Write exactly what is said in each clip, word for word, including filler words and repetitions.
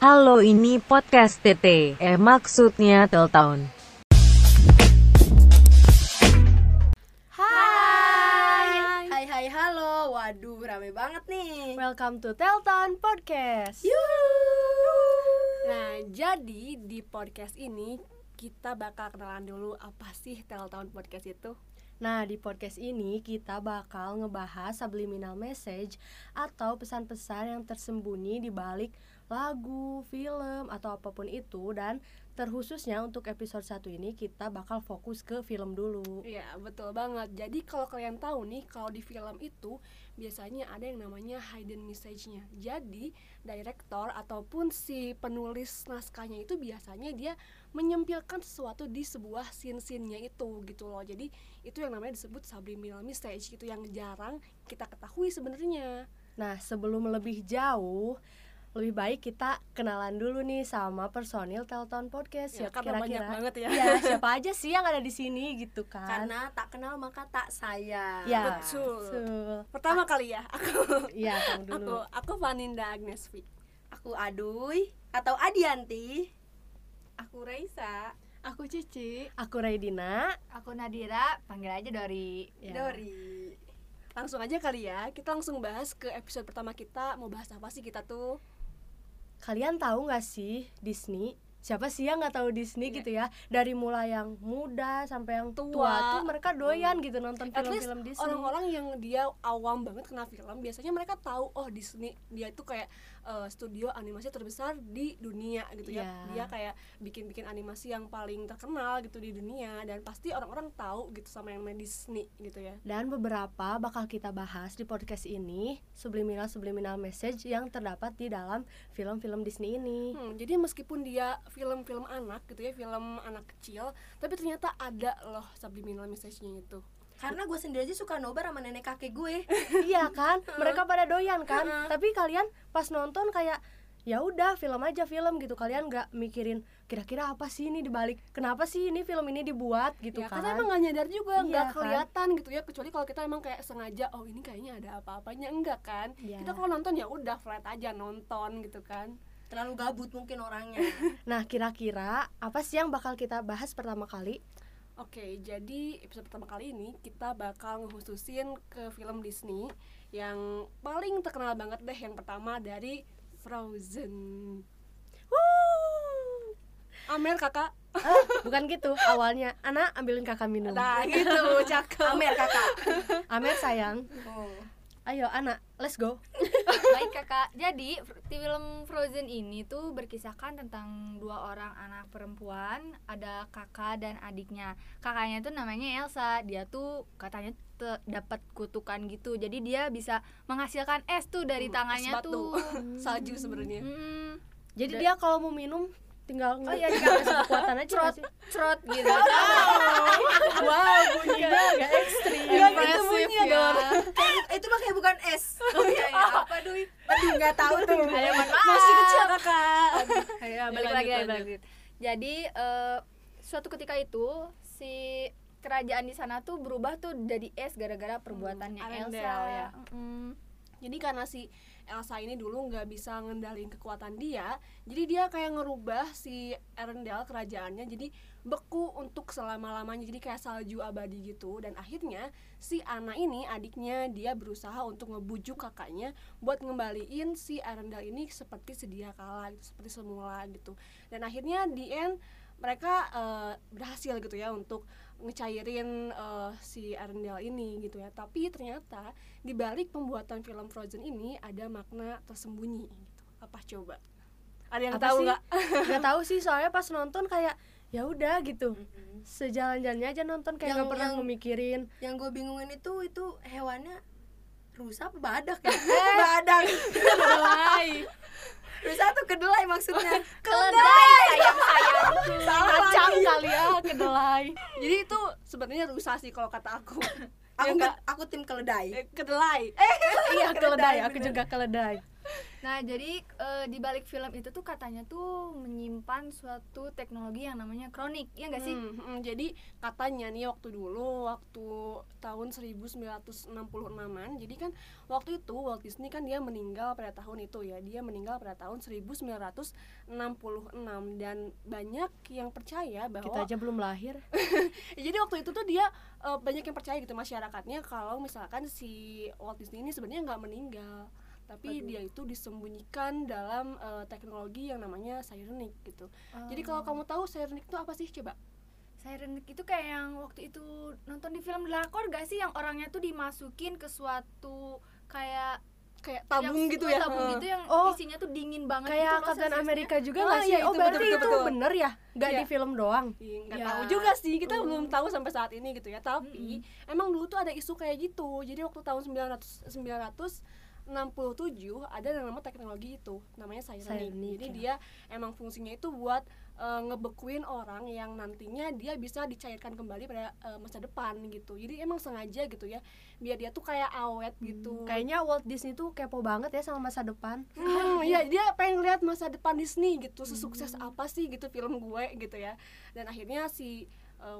Halo, ini podcast T T, eh maksudnya Telltown. Hai, hai hai halo, waduh rame banget nih. Welcome to Telltown Podcast. Yuhuu. Nah, jadi di podcast ini kita bakal kenalan dulu apa sih Telltown Podcast itu. Nah, di podcast ini kita bakal ngebahas subliminal message atau pesan-pesan yang tersembunyi di balik lagu, film, atau apapun itu. Dan terkhususnya untuk episode satu ini kita bakal fokus ke film dulu. Iya, betul banget. Jadi kalau kalian tahu nih, kalau di film itu biasanya ada yang namanya hidden message-nya. Jadi director ataupun si penulis naskahnya itu biasanya dia menyempilkan sesuatu di sebuah scene-scene-nya itu gitu loh. Jadi itu yang namanya disebut subliminal message gitu, yang jarang kita ketahui sebenarnya. Nah, sebelum lebih jauh, lebih baik kita kenalan dulu nih sama personil Telltown Podcast ya, ya karena kira-kira banyak banget ya. Ya, siapa aja sih yang ada di sini gitu kan? Karena tak kenal maka tak sayang. Ya, betul. betul. Pertama A- kali ya aku. Iya, kamu dulu. Aku aku Vaninda Agnesvi. Aku Aduy atau Adianti. Aku Raisa. Aku Cici. Aku Raidina. Aku Nadira, panggil aja Dori. Ya. Dori. Langsung aja kali ya. Kita langsung bahas ke episode pertama kita. Mau bahas apa sih kita tuh? Kalian tahu nggak sih Disney? Siapa sih yang nggak tahu Disney yeah. gitu ya? Dari mulai yang muda sampai yang tua, tua tuh mereka doyan hmm. gitu nonton At film-film Disney. Orang-orang yang dia awam banget kena film, biasanya mereka tahu oh Disney dia itu kayak uh, studio animasi terbesar di dunia gitu yeah. ya. Dia kayak bikin-bikin animasi yang paling terkenal gitu di dunia, dan pasti orang-orang tahu gitu sama yang main Disney gitu ya. Dan beberapa bakal kita bahas di podcast ini, subliminal-subliminal message yang terdapat di dalam film-film Disney ini. Hmm, jadi meskipun dia film-film anak gitu ya, film anak kecil, tapi ternyata ada loh subliminal message-nya itu. Karena gue sendiri aja suka nobar sama nenek kakek gue. Iya kan, mereka pada doyan kan. Tapi kalian pas nonton kayak ya udah film aja film gitu, kalian nggak mikirin kira-kira apa sih ini dibalik, kenapa sih ini film ini dibuat gitu ya, kan? Karena emang nggak nyadar juga, nggak iya, kelihatan kan? Gitu ya, kecuali kalau kita emang kayak sengaja oh ini kayaknya ada apa-apanya, enggak kan? Ya. Kita kalau nonton ya udah flat aja nonton gitu kan. Terlalu gabut mungkin orangnya. Nah, kira-kira apa sih yang bakal kita bahas pertama kali? Oke, jadi episode pertama kali ini kita bakal ngehususin ke film Disney yang paling terkenal banget deh, yang pertama dari Frozen. Woo! Amel kakak. Eh, bukan gitu awalnya. Ana ambilin kakak minum. Nah, gitu, cakep. Amel kakak. Amel sayang. Oh. Ayo Ana, let's go. Baik kakak, jadi di film Frozen ini tuh berkisahkan tentang dua orang anak perempuan, ada kakak dan adiknya. Kakaknya tuh namanya Elsa, dia tuh katanya te- dapat kutukan gitu, jadi dia bisa menghasilkan es tuh dari hmm, tangannya tuh salju sebenarnya. Hmm. Jadi da- dia kalau mau minum tinggal oh iya dikasih kekuatan aja cerot cerot gitu. Wow, bunyinya agak ekstrim. Gak gitu bunyinya ya. Dong. Itu makanya bukan es. Oh iya, ya. Apa Dwi? Aduh nggak tahu tuh. Ayo, masih kecil kakak. Ayo balik lagi, ayo balik. Jadi uh, suatu ketika itu si kerajaan di sana tuh berubah tuh jadi es gara-gara perbuatannya hmm, Elsa ya. Mm-mm. Jadi karena si Elsa ini dulu nggak bisa ngendaliin kekuatan dia, jadi dia kayak ngerubah si Arendelle kerajaannya jadi beku untuk selama-lamanya, jadi kayak salju abadi gitu. Dan akhirnya si Anna ini adiknya dia berusaha untuk ngebujuk kakaknya buat ngembaliin si Arendelle ini seperti sedia kala, seperti semula gitu. Dan akhirnya di end mereka uh, berhasil gitu ya untuk ngecairin uh, si Arendelle ini gitu ya. Tapi ternyata di balik pembuatan film Frozen ini ada makna tersembunyi gitu. Apa coba? Ada yang apa tahu nggak? Nggak tahu sih, soalnya pas nonton kayak ya udah gitu. Mm-hmm. Sejalan-jalannya aja nonton kayak nggak pernah memikirin. Yang gue bingungin itu itu hewannya rusa apa badak ya? Eh, badak. Rusa tuh kedelai maksudnya. Kedelai sayang-sayang. Kacang kali ya, kedelai. Jadi itu sebenarnya rusa sih kalau kata aku. Aku ya, aku tim keledai. Eh, kedelai. Eh, iya keledai, keledai, aku bener. Juga keledai. Nah, jadi e, di balik film itu tuh katanya tuh menyimpan suatu teknologi yang namanya cryonic, ya nggak sih? Hmm, hmm, jadi katanya nih waktu dulu, waktu tahun seribu sembilan ratus enam puluh enam-an, jadi kan waktu itu Walt Disney kan dia meninggal pada tahun itu ya, dia meninggal pada tahun seribu sembilan ratus enam puluh enam, dan banyak yang percaya bahwa kita aja belum lahir. Jadi waktu itu tuh dia e, banyak yang percaya gitu masyarakatnya kalau misalkan si Walt Disney ini sebenarnya nggak meninggal, tapi Aduh. dia itu disembunyikan dalam uh, teknologi yang namanya cryonic gitu. Oh. Jadi kalau kamu tahu cryonic itu apa sih coba? Cryonic itu kayak yang waktu itu nonton di film drakor gak sih, yang orangnya tuh dimasukin ke suatu kayak kayak tabung gitu ya. Tabung gitu yang oh, isinya tuh dingin banget kayak gitu. Kayak Captain America juga enggak oh, sih? Iya, oh, berarti itu betul. bener ya? Enggak yeah. di film doang. Enggak yeah. tahu juga sih. Kita mm. belum tahu sampai saat ini gitu ya. Tapi mm. emang dulu tuh ada isu kayak gitu. Jadi waktu tahun sembilan ratus enam puluh tujuh ada yang namanya teknologi itu, namanya cryonic. Jadi ya. dia emang fungsinya itu buat e, ngebekuin orang yang nantinya dia bisa dicairkan kembali pada e, masa depan gitu. Jadi emang sengaja gitu ya, biar dia tuh kayak awet gitu. Hmm, kayaknya Walt Disney tuh kepo banget ya sama masa depan. Hmm, ya dia pengen lihat masa depan Disney gitu, sesukses hmm. apa sih gitu film gue gitu ya. Dan akhirnya si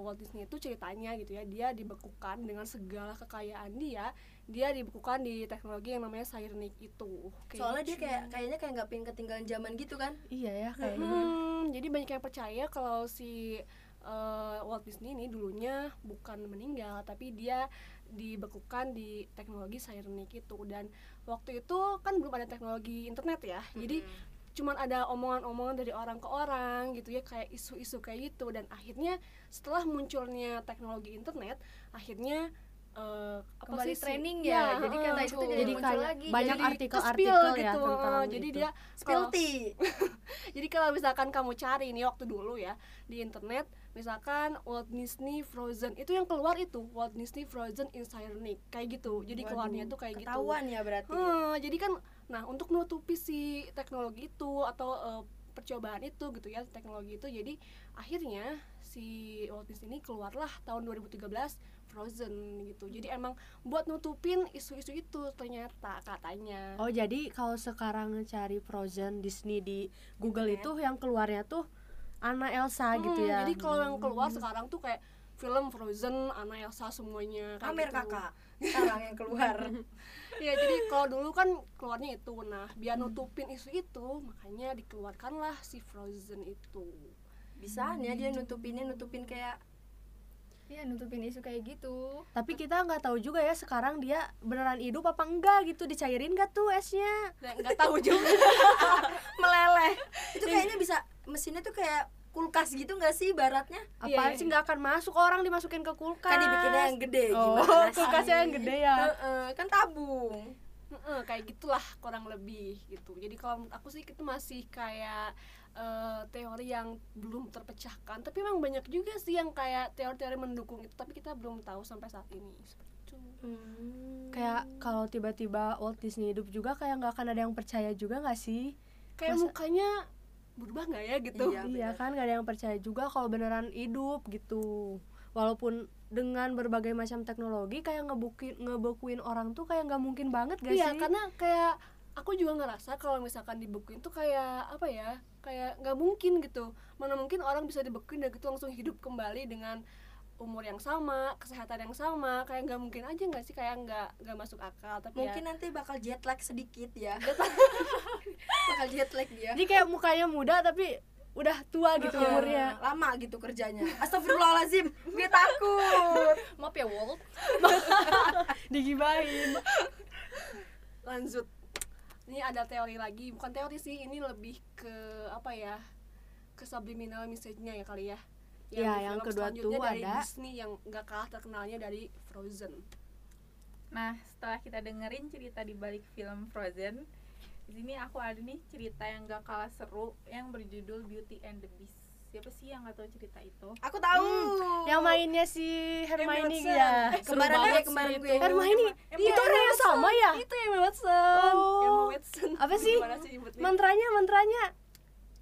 Walt Disney itu ceritanya gitu ya, dia dibekukan dengan segala kekayaan dia, dia dibekukan di teknologi yang namanya cryonic itu. Kayak soalnya dia kayak kayaknya kayak nggak pengen ketinggalan zaman gitu kan? Iya ya kayaknya. Hmm, jadi banyak yang percaya kalau si uh, Walt Disney ini dulunya bukan meninggal, tapi dia dibekukan di teknologi cryonic itu. Dan waktu itu kan belum ada teknologi internet ya, mm-hmm. jadi cuman ada omongan-omongan dari orang ke orang gitu ya, kayak isu-isu kayak gitu. Dan akhirnya setelah munculnya teknologi internet, akhirnya uh, kembali apa sih, training ya, ya jadi kan uh, itu jadi, jadi muncul lagi banyak jadi artikel-artikel artikel gitu ya tentang jadi gitu. Dia spill tea. Jadi kalau misalkan kamu cari nih waktu dulu ya di internet, misalkan Walt Disney Frozen, itu yang keluar itu Walt Disney Frozen in Cryonic kayak gitu. Jadi keluarnya tuh kayak gitu. Ketahuan ya berarti. Hmm, jadi kan nah untuk menutupi si teknologi itu atau uh, percobaan itu gitu ya, teknologi itu, jadi akhirnya si Walt Disney ini keluarlah tahun dua ribu tiga belas Frozen gitu. Jadi emang buat nutupin isu-isu itu ternyata katanya. Oh, jadi kalau sekarang cari Frozen Disney di Google internet, itu yang keluarnya tuh Anna, Elsa hmm, gitu ya. Jadi kalau yang keluar hmm. sekarang tuh kayak film Frozen, Anna, Elsa semuanya kan. Amer gitu. Kakak sekarang yang keluar. Ya, jadi kalau dulu kan keluarnya itu. Nah, biar nutupin isu itu, makanya dikeluarkanlah si Frozen itu. Bisa hmm. ya dia nutupinnya nutupin kayak ya nutupin isu kayak gitu. Tapi kita nggak tahu juga ya sekarang dia beneran hidup apa enggak gitu, dicairin nggak tuh esnya? Nggak tahu juga. Meleleh. Itu kayaknya bisa, mesinnya tuh kayak kulkas gitu nggak sih baratnya? Apaan yeah. sih nggak akan masuk orang dimasukin ke kulkas? Kan dibikinnya yang gede. Oh, gimana kulkasnya yang gede ya? Uh-uh, kan tabung. Uh-uh, kayak gitulah kurang lebih gitu. Jadi kalau menurut aku sih itu masih kayak Uh, teori yang belum terpecahkan, tapi memang banyak juga sih yang kayak teori-teori mendukung itu, tapi kita belum tahu sampai saat ini seperti itu. Hmm. Kayak kalau tiba-tiba Walt Disney hidup juga kayak nggak akan ada yang percaya juga nggak sih? Kayak Masa... mukanya berubah nggak ya gitu? Iya, iya kan nggak ada yang percaya juga kalau beneran hidup gitu. Walaupun dengan berbagai macam teknologi kayak ngebukin ngebekuin orang tuh kayak nggak mungkin banget gak iya, sih? Iya karena kayak aku juga ngerasa kalau misalkan dibekuin tuh kayak apa ya, kayak nggak mungkin gitu. Mana mungkin orang bisa dibekuin dan gitu langsung hidup kembali dengan umur yang sama, kesehatan yang sama, kayak nggak mungkin aja nggak sih, kayak nggak nggak masuk akal. Tapi mungkin ya, nanti bakal jet lag sedikit ya. Bakal jet lag dia. Jadi kayak mukanya muda tapi udah tua gitu uh, umurnya, lama gitu kerjanya. Astagfirullahalazim, gue takut. Maaf ya Walt. Digibahin. Lanjut. Ini ada teori lagi, bukan teori sih, ini lebih ke apa ya, ke subliminal message-nya ya kali ya. Yang, ya, yang kedua tuh ada dari Disney yang gak kalah terkenalnya dari Frozen. Nah, setelah kita dengerin cerita di balik film Frozen, di sini aku ada nih cerita yang gak kalah seru yang berjudul Beauty and the Beast. Siapa sih yang gak tahu cerita itu? Aku tahu. Hmm, yang mainnya si Hermione ya. Eh, kembarannya kembaran gue. Hermione. Itu iya, orang yang sama ya? Itu Emma Watson. Oh. Emma Watson. Apa sih? Mantranya, mantranya.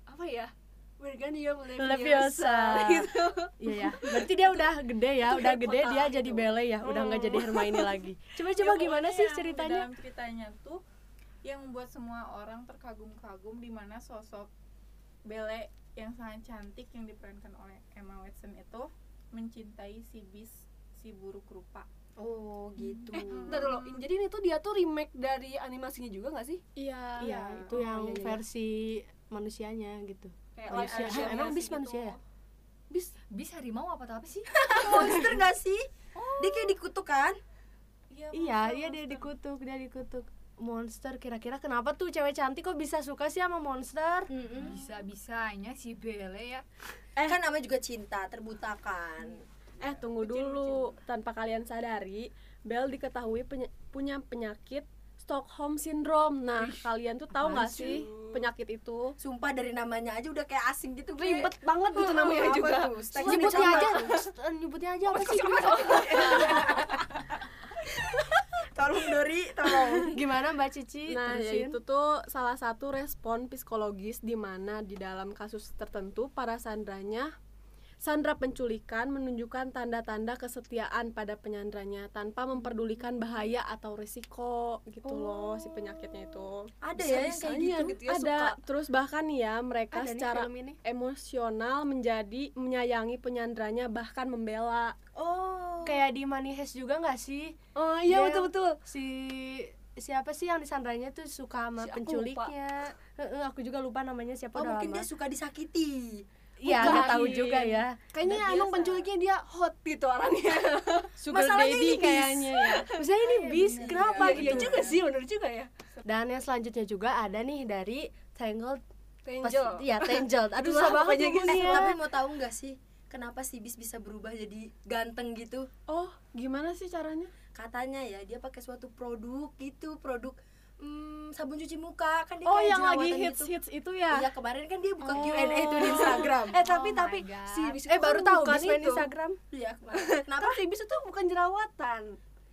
Apa ya? Wingardium Leviosa. Gitu. Iya ya. Berarti dia udah gede ya, udah gede dia jadi Belle ya, udah enggak jadi Hermione lagi. Coba-coba gimana sih ceritanya? Dalam ceritanya tuh yang membuat semua orang terkagum-kagum, di mana sosok Belle yang sangat cantik yang diperankan oleh Emma Watson itu mencintai si Beast, si buruk rupa. Oh gitu. Eh, ntar dulu. Jadi ini tuh dia tuh remake dari animasinya juga nggak sih? Iya. Iya. Itu oh, yang iya, iya. versi manusianya gitu. Kayak manusia. Manusia. Emang Beast manusia ya? Beast, Beast harimau apa apa sih? Monster nggak sih? Oh. Dia kayak dikutuk kan? Ya, iya, iya dia dikutuk, dia dikutuk. Monster, kira-kira kenapa tuh cewek cantik kok bisa suka sih sama monster? Mm-hmm. Bisa-bisanya si Belle ya. Eh, kan namanya juga cinta, terbutakan. Eh, tunggu dulu. Tanpa kalian sadari, Belle diketahui peny- punya penyakit Stockholm syndrome. Nah, Ish. kalian tuh tahu nggak sih penyakit itu? Sumpah dari namanya aja udah kayak asing gitu. Ribet banget gitu namanya juga. Nyebutnya aja, nyebutnya aja apa sih? Tolong Dori, tolong. Gimana Mbak Cici? Nah, itu tuh salah satu respon psikologis di mana di dalam kasus tertentu para sandranya, sandra penculikan menunjukkan tanda-tanda kesetiaan pada penyandranya tanpa memperdulikan bahaya atau risiko gitu oh. loh si penyakitnya itu. Ada ya yang kayak gitu, gitu ya, ada. Suka. Terus bahkan ya mereka ada secara emosional menjadi menyayangi penyandranya bahkan membela. Oh. Kayak di Money Heist juga nggak sih? Oh iya betul-betul. Si siapa sih yang disandranya tuh suka sama si, penculiknya? Aku, e, aku juga lupa namanya siapa. Oh mungkin lama. Dia suka disakiti. Iya nggak tahu juga ya. Kayaknya nah, emang penculiknya dia hot gitu orangnya. Sugar baby kayaknya. Ya. Maksudnya ini bis kenapa? Iya gitu. Juga sih, benar juga ya. Dan yang selanjutnya juga ada nih dari Tangled. Tangled. Iya Tangled. Aduh sabar aja gitu. Eh, tapi mau tahu nggak sih? Kenapa si Beast bisa berubah jadi ganteng gitu? Oh, gimana sih caranya? Katanya ya dia pakai suatu produk gitu, produk mm, sabun cuci muka kan dia. Oh, yang lagi hits gitu. Hits itu ya? Iya kemarin kan dia buka oh. Q and A itu di Instagram. eh tapi oh tapi si Beast eh baru tahu Beast main Instagram. Iya kemarin. Kenapa si Beast itu bukan jerawatan?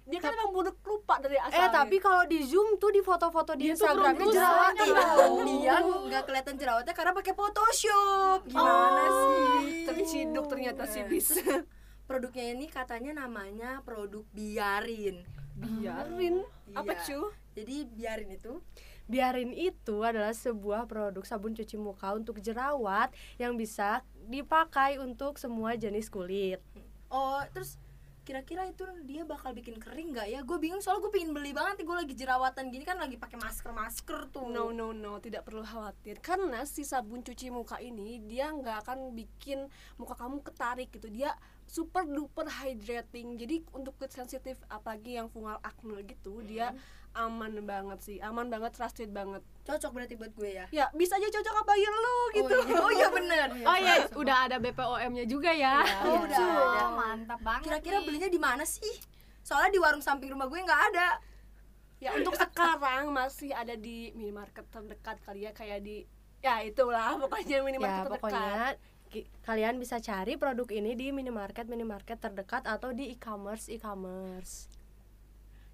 Dia kan emang buruk lupa dari asalnya. Eh tapi kalau di zoom tuh di foto-foto di Instagramnya jerawatan loh. Dia nggak kelihatan jerawatnya karena pakai Photoshop. Gimana oh, sih? Terciduk ternyata si Bis. Produknya ini katanya namanya produk biarin. Biarin? Hmm. Apa cu? Jadi biarin itu. Biarin itu adalah sebuah produk sabun cuci muka untuk jerawat yang bisa dipakai untuk semua jenis kulit. Oh terus. Kira-kira itu dia bakal bikin kering nggak ya? Gue bingung soalnya gue pengen beli banget. Gue lagi jerawatan gini kan lagi pakai masker-masker tuh. No no no, tidak perlu khawatir karena si sabun cuci muka ini dia nggak akan bikin muka kamu ketarik gitu. Dia super duper hydrating. Jadi untuk kulit sensitif apalagi yang fungal acne gitu hmm. dia aman banget sih, aman banget, trusted banget. Cocok berarti buat gue ya? Ya bisa aja cocok apa ya lu gitu. Oh iya, oh, iya bener. Oh iya, oh, iya. udah ada B P O M-nya juga ya. Ya oh, udah ada. Mantap banget. Kira-kira nih. Belinya di mana sih? Soalnya di warung samping rumah gue nggak ada. Ya untuk sekarang masih ada di minimarket terdekat kali ya, kayak di ya itulah pokoknya minimarket ya, terdekat. Pokoknya kalian bisa cari produk ini di minimarket minimarket terdekat atau di e-commerce e-commerce.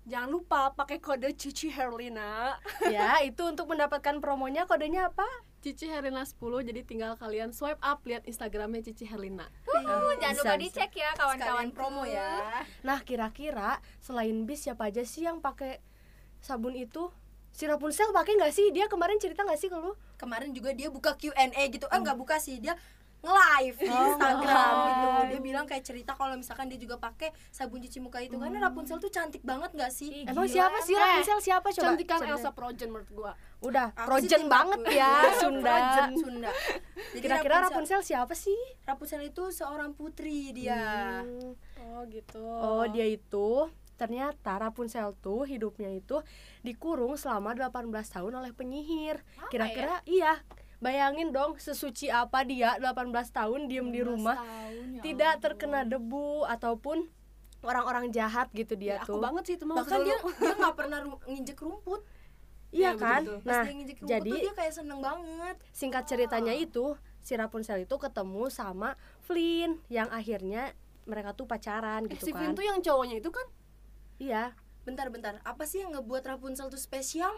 Jangan lupa pakai kode Cici Herlina. Ya, itu untuk mendapatkan promonya kodenya apa? Cici Herlina sepuluh. Jadi tinggal kalian swipe up lihat Instagramnya Cici Herlina. Wuh, jangan lupa dicek ya kawan-kawan promo ya. Nah, kira-kira selain Bis siapa aja sih yang pakai sabun itu? Si Rapunzel pakai enggak sih? Dia kemarin cerita enggak sih ke lu? Kemarin juga dia buka Q and A gitu. Ah, enggak buka sih, dia nge-live di Instagram oh, gitu. Dia bilang kayak cerita kalau misalkan dia juga pakai sabun cuci muka itu. Hmm. Karena Rapunzel tuh cantik banget enggak sih? Emang siapa sih Rapunzel? Siapa coba? Cantikan Elsa Frozen menurut gua. Udah, Frozen banget gue. Ya, Sunda. Frozen Sunda. Jadi kira-kira Rapunzel, Rapunzel siapa sih? Rapunzel itu seorang putri dia. Hmm. Oh, gitu. Oh, dia itu ternyata Rapunzel tuh hidupnya itu dikurung selama delapan belas tahun oleh penyihir. Apa kira-kira ya? Iya. Bayangin dong sesuci apa dia delapan belas tahun diem di rumah tahun, ya tidak aduh. Terkena debu ataupun orang-orang jahat gitu dia ya, tuh. Aku banget sih itu mau. Bahkan dia dia nggak pernah ru- nginjek rumput. Iya ya, kan? Betul. Nah, rumput jadi dia kayak seneng banget. Singkat ceritanya oh. itu si Rapunzel itu ketemu sama Flynn yang akhirnya mereka tuh pacaran eh, gitu si kan. Si Flynn tuh yang cowoknya itu kan? Iya. Bentar-bentar. Apa sih yang ngebuat Rapunzel tuh spesial?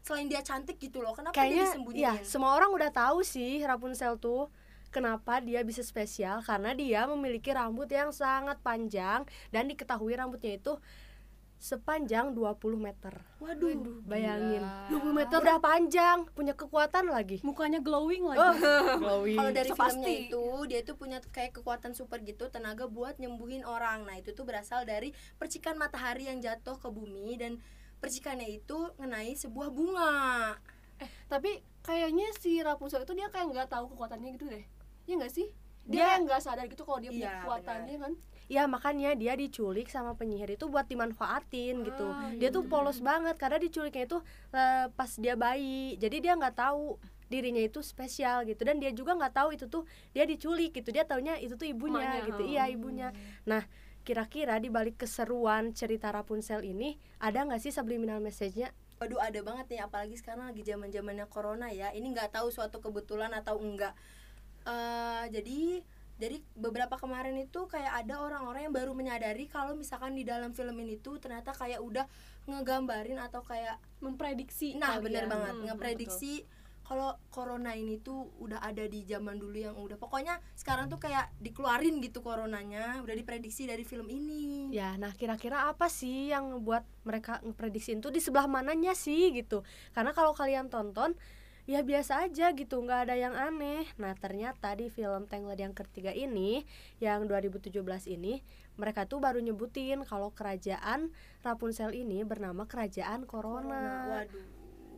Selain dia cantik gitu loh, kenapa kayaknya, dia disembunyiin? Iya, semua orang udah tahu sih Rapunzel tuh kenapa dia bisa spesial karena dia memiliki rambut yang sangat panjang dan diketahui rambutnya itu sepanjang dua puluh meter. Waduh, Waduh bayangin gila. dua puluh meter udah panjang, punya kekuatan lagi. Mukanya glowing lagi. Oh, glowing. Kalau dari so, filmnya pasti. Itu, dia itu punya kayak kekuatan super gitu, tenaga buat nyembuhin orang. Nah, itu tuh berasal dari percikan matahari yang jatuh ke bumi dan percikannya itu ngenai sebuah bunga. Eh, tapi kayaknya si Rapunzel itu dia kayak enggak tahu kekuatannya gitu deh. Iya enggak sih? Dia nggak sadar gitu kalau dia punya kekuatannya ya, kan? Ya makanya dia diculik sama penyihir itu buat dimanfaatin ah, gitu. Dia tuh bener. Polos banget karena diculiknya itu uh, pas dia bayi. Jadi dia nggak tahu dirinya itu spesial gitu dan dia juga nggak tahu itu tuh dia diculik gitu. Dia taunya itu tuh ibunya. Emangnya, gitu. Hmm. Iya ibunya. Nah kira-kira di balik keseruan cerita Rapunzel ini ada nggak sih subliminal message-nya? Waduh ada banget nih apalagi sekarang lagi zaman-zamannya corona ya. Ini nggak tahu suatu kebetulan atau enggak. Uh, jadi dari beberapa kemarin itu kayak ada orang-orang yang baru menyadari kalau misalkan di dalam film ini tuh ternyata kayak udah ngegambarin atau kayak memprediksi. Nah benar ya. banget hmm, ngeprediksi kalau corona ini tuh udah ada di zaman dulu yang udah pokoknya sekarang tuh kayak dikeluarin gitu coronanya udah diprediksi dari film ini. Ya nah kira-kira apa sih yang ngebuat mereka ngeprediksiin tuh di sebelah mananya sih gitu karena kalau kalian tonton ya biasa aja gitu, nggak ada yang aneh. Nah ternyata di film Tangled yang ketiga ini, yang dua ribu tujuh belas ini, mereka tuh baru nyebutin kalau kerajaan Rapunzel ini bernama kerajaan Corona. Waduh.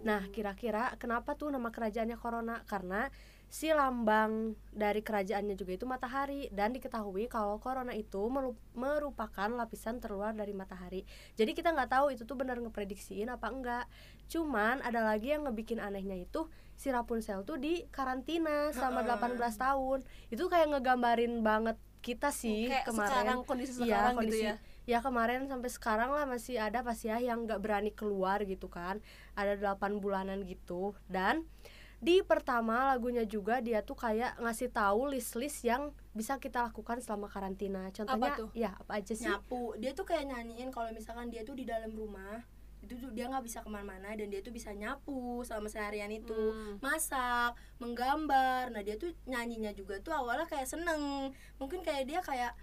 Nah kira-kira kenapa tuh nama kerajaannya Corona? Karena si lambang dari kerajaannya juga itu matahari. Dan diketahui kalau Corona itu merupakan lapisan terluar dari matahari. Jadi kita gak tahu itu tuh benar ngeprediksiin apa enggak. Cuman ada lagi yang ngebikin anehnya itu si Rapunzel tuh di karantina sama delapan belas tahun. Itu kayak ngegambarin banget kita sih kayak kemarin sekarang, kondisi sekarang ya, kondisi, gitu ya. Ya kemarin sampai sekarang lah masih ada pasti ya yang gak berani keluar gitu kan. Ada delapan bulanan gitu. Dan di pertama lagunya juga dia tuh kayak ngasih tahu list-list yang bisa kita lakukan selama karantina. Contohnya apa ya apa aja sih? Nyapu. Dia tuh kayak nyanyiin kalau misalkan dia tuh di dalam rumah itu dia nggak bisa kemana-mana dan dia tuh bisa nyapu selama seharian itu, hmm. masak, menggambar. Nah dia tuh nyanyinya juga tuh awalnya kayak seneng. Mungkin kayak dia kayak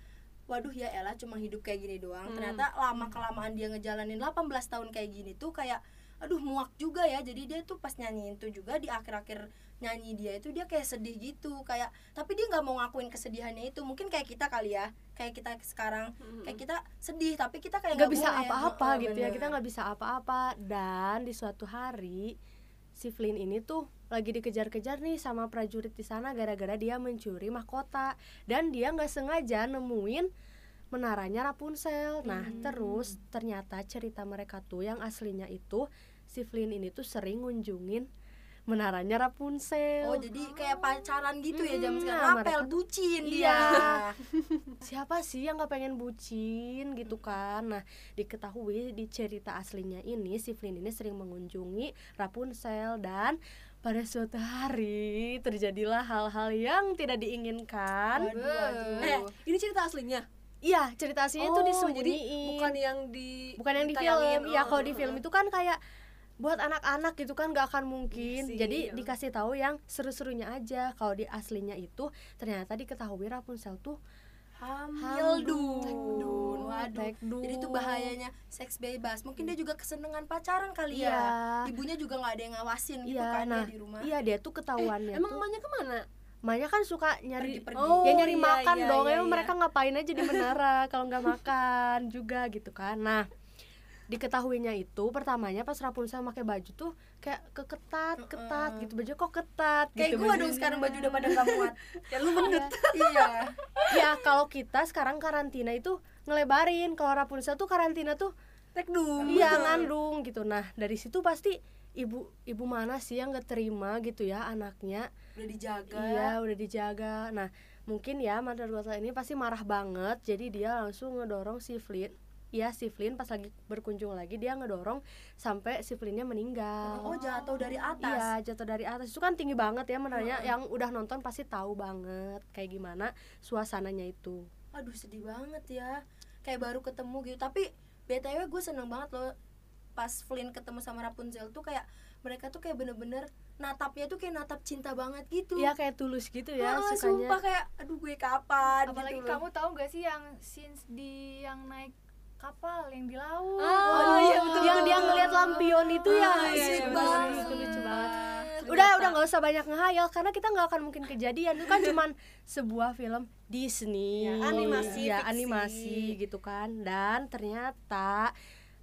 waduh ya elah cuma hidup kayak gini doang. Hmm. Ternyata lama kelamaan dia ngejalanin delapan belas tahun kayak gini tuh kayak aduh muak juga ya. Jadi dia tuh pas nyanyiin tuh juga di akhir-akhir nyanyi dia itu dia kayak sedih gitu kayak tapi dia nggak mau ngakuin kesedihannya itu. Mungkin kayak kita kali ya, kayak kita sekarang kayak kita sedih tapi kita kayak nggak bisa apa-apa oh, gitu bener. Ya kita nggak bisa apa-apa. Dan di suatu hari si Flynn ini tuh lagi dikejar-kejar nih sama prajurit di sana gara-gara dia mencuri mahkota dan dia nggak sengaja nemuin menaranya Rapunzel. Nah hmm. terus ternyata cerita mereka tuh yang aslinya itu si Flynn ini tuh sering ngunjungin menaranya Rapunzel. Oh jadi kayak pacaran gitu hmm, ya zaman sekarang. Rapel mereka, bucin dia. Iya. Siapa sih yang nggak pengen bucin gitu kan? Nah diketahui di cerita aslinya ini si Flynn ini sering mengunjungi Rapunzel dan pada suatu hari terjadilah hal-hal yang tidak diinginkan. Waduh, waduh. Eh, ini cerita aslinya. Iya, cerita aslinya itu oh, disembunyiin. Bukan yang di Bukan yang di film. Iya, oh, kalau di film itu kan kayak buat anak-anak gitu kan gak akan mungkin. Sih, jadi iya. dikasih tahu yang seru-serunya aja. Kalau di aslinya itu ternyata diketahui Rapunzel tuh hamil dun. Waduh. Jadi itu bahayanya seks bebas. Mungkin dia juga kesenangan pacaran kali ya. ya. Ibunya juga gak ada yang ngawasin gitu ya, kan nah, dia di rumah. Iya, dia tuh ketahuannya. Eh, emang emaknya kemana? Manya kan suka nyari, pergi, pergi. Oh, ya nyari iya, makan iya, dong, iya, emang iya. mereka ngapain aja di menara kalau nggak makan juga gitu kan. Nah, diketahuinya itu pertamanya pas Rapunzel pakai baju tuh kayak keketat, ketat uh-uh. gitu baju kok ketat. Kayak gitu, gue dong sekarang baju udah pada nggak muat. Ya lu mendut. Iya. Ya kalau kita sekarang karantina itu ngelebarin, kalau Rapunzel tuh karantina tuh tekdung, iya ngandung gitu. Nah dari situ pasti ibu ibu mana sih yang nggak terima gitu ya anaknya udah dijaga iya udah dijaga. Nah mungkin ya madrasah ini pasti marah banget jadi dia langsung ngedorong si Flynn ya si Flynn pas lagi berkunjung lagi dia ngedorong sampai si Flynnnya meninggal. Oh jatuh dari atas. Iya jatuh dari atas itu kan tinggi banget ya menaranya. Yang udah nonton pasti tahu banget kayak gimana suasananya itu. Aduh sedih banget ya kayak baru ketemu gitu. Tapi btw gue seneng banget loh pas Flynn ketemu sama Rapunzel tuh kayak mereka tuh kayak bener-bener natapnya tuh kayak natap cinta banget gitu. Iya kayak tulus gitu ya ah, sukanya. Sumpah kayak aduh gue kapan. Apalagi gitu kamu tahu gak sih yang scene di yang naik kapal yang di laut. Oh, oh iya betul. Yang dia ngelihat lampion itu ya. Oh, iya, sweet banget. Itu lucu banget. Udah udah nggak usah banyak ngehayal karena kita nggak akan mungkin kejadian. Itu kan cuman sebuah film Disney. Ya, animasi. Ya, animasi gitu kan. Dan ternyata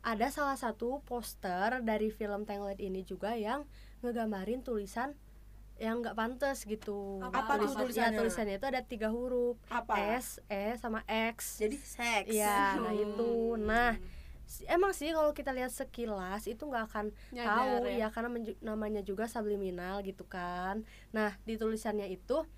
ada salah satu poster dari film Tangled ini juga yang ngegambarin tulisan yang nggak pantas gitu. Apa tulisannya? Tulisannya? Tulisannya itu ada tiga huruf. Apa? S, E sama X. Jadi seks. Iya, hmm. nah itu. Nah, emang sih kalau kita lihat sekilas itu nggak akan nyadar, tahu ya, ya karena menju- namanya juga subliminal gitu kan. Nah, di tulisannya itu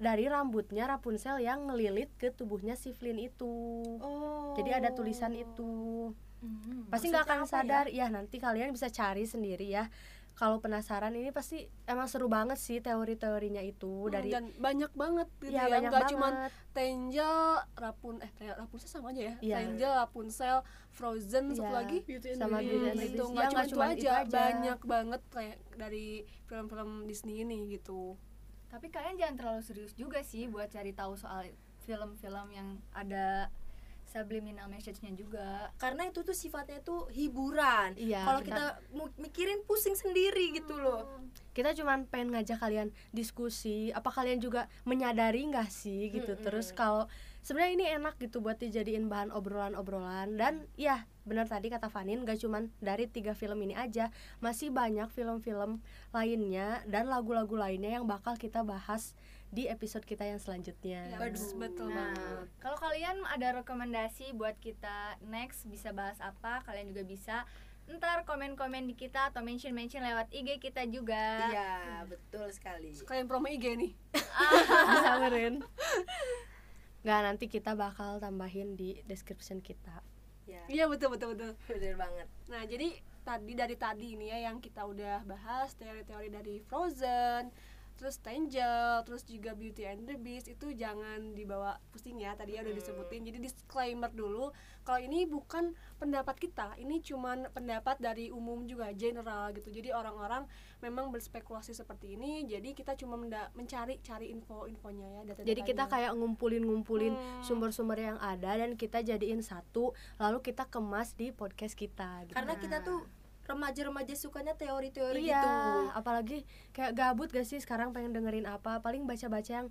dari rambutnya Rapunzel yang ngelilit ke tubuhnya si Flynn itu. Oh. Jadi ada tulisan itu. Hmm, pasti nggak akan sadar ya? Ya nanti kalian bisa cari sendiri ya kalau penasaran. Ini pasti emang seru banget sih teori-teorinya itu, hmm, dari dan banyak banget gitu ya, ya. Banyak nggak banget. Cuman Tangled, Rapun eh Rapunzel sama aja ya, ya. Tangled, Rapunzel, Frozen, ya. Satu lagi Beauty and the Beast gitu, nggak cuma itu aja, aja banyak banget kayak dari film-film Disney ini gitu. Tapi kalian jangan terlalu serius juga sih buat cari tahu soal film-film yang ada subliminal message-nya juga. Karena itu tuh sifatnya tuh hiburan. Iya, kalau kita mikirin pusing sendiri gitu loh. Hmm. Kita cuma pengen ngajak kalian diskusi, apa kalian juga menyadari enggak sih gitu. Hmm, terus hmm. kalau sebenarnya ini enak gitu buat dijadiin bahan obrolan-obrolan. Dan ya, benar tadi kata Fanin, enggak cuma dari tiga film ini aja, masih banyak film-film lainnya dan lagu-lagu lainnya yang bakal kita bahas di episode kita yang selanjutnya. Ya, betul nah, banget. Kalau kalian ada rekomendasi buat kita next bisa bahas apa, kalian juga bisa ntar komen-komen di kita atau mention-mention lewat I G kita juga. Iya, betul sekali. Kalian promo I G nih. Bisa meren. Nggak, nanti kita bakal tambahin di description kita. Iya. Iya, betul betul betul. Bener banget. Nah, jadi tadi dari tadi ini ya yang kita udah bahas teori-teori dari Frozen, terus Tangled, terus juga Beauty and the Beast. Itu jangan dibawa pusing ya, tadi ya udah disebutin. Jadi disclaimer dulu, kalau ini bukan pendapat kita, ini cuman pendapat dari umum juga, general gitu. Jadi orang-orang memang berspekulasi seperti ini, jadi kita cuma menda- mencari-cari info-infonya ya, data-datanya. Jadi kita kayak ngumpulin-ngumpulin hmm. sumber-sumber yang ada dan kita jadiin satu, lalu kita kemas di podcast kita gitu. Karena kita tuh remaja-remaja sukanya teori-teori iya, gitu. Apalagi kayak gabut gak sih sekarang pengen dengerin apa, paling baca-baca yang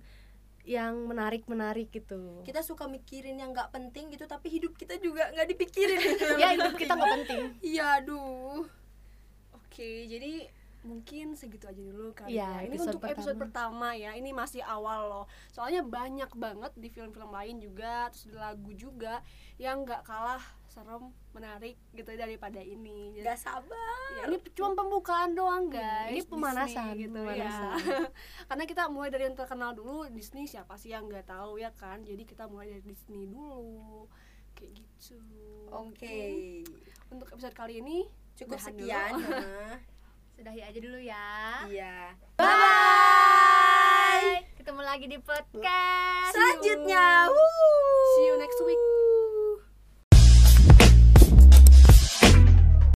yang menarik-menarik gitu. Kita suka mikirin yang gak penting gitu, tapi hidup kita juga gak dipikirin gitu. Ya hidup kita gak penting. Iya aduh. Oke, jadi mungkin segitu aja dulu kali ya, ya. Ini untuk pertama. Episode pertama ya, ini masih awal loh. Soalnya banyak banget di film-film lain juga, terus di lagu juga yang gak kalah serem, menarik gitu daripada ini. Gak sabar ya, ini cuma pembukaan doang guys. Ini pemanasan Disney, gitu pemanasan. Ya karena kita mulai dari yang terkenal dulu. Disney siapa sih yang gak tahu ya kan. Jadi kita mulai dari Disney dulu. Kayak gitu. Oke okay. Untuk episode kali ini cukup sekian. Sudahi aja dulu ya. Iya. Bye. Ketemu lagi di podcast selanjutnya. Wuh.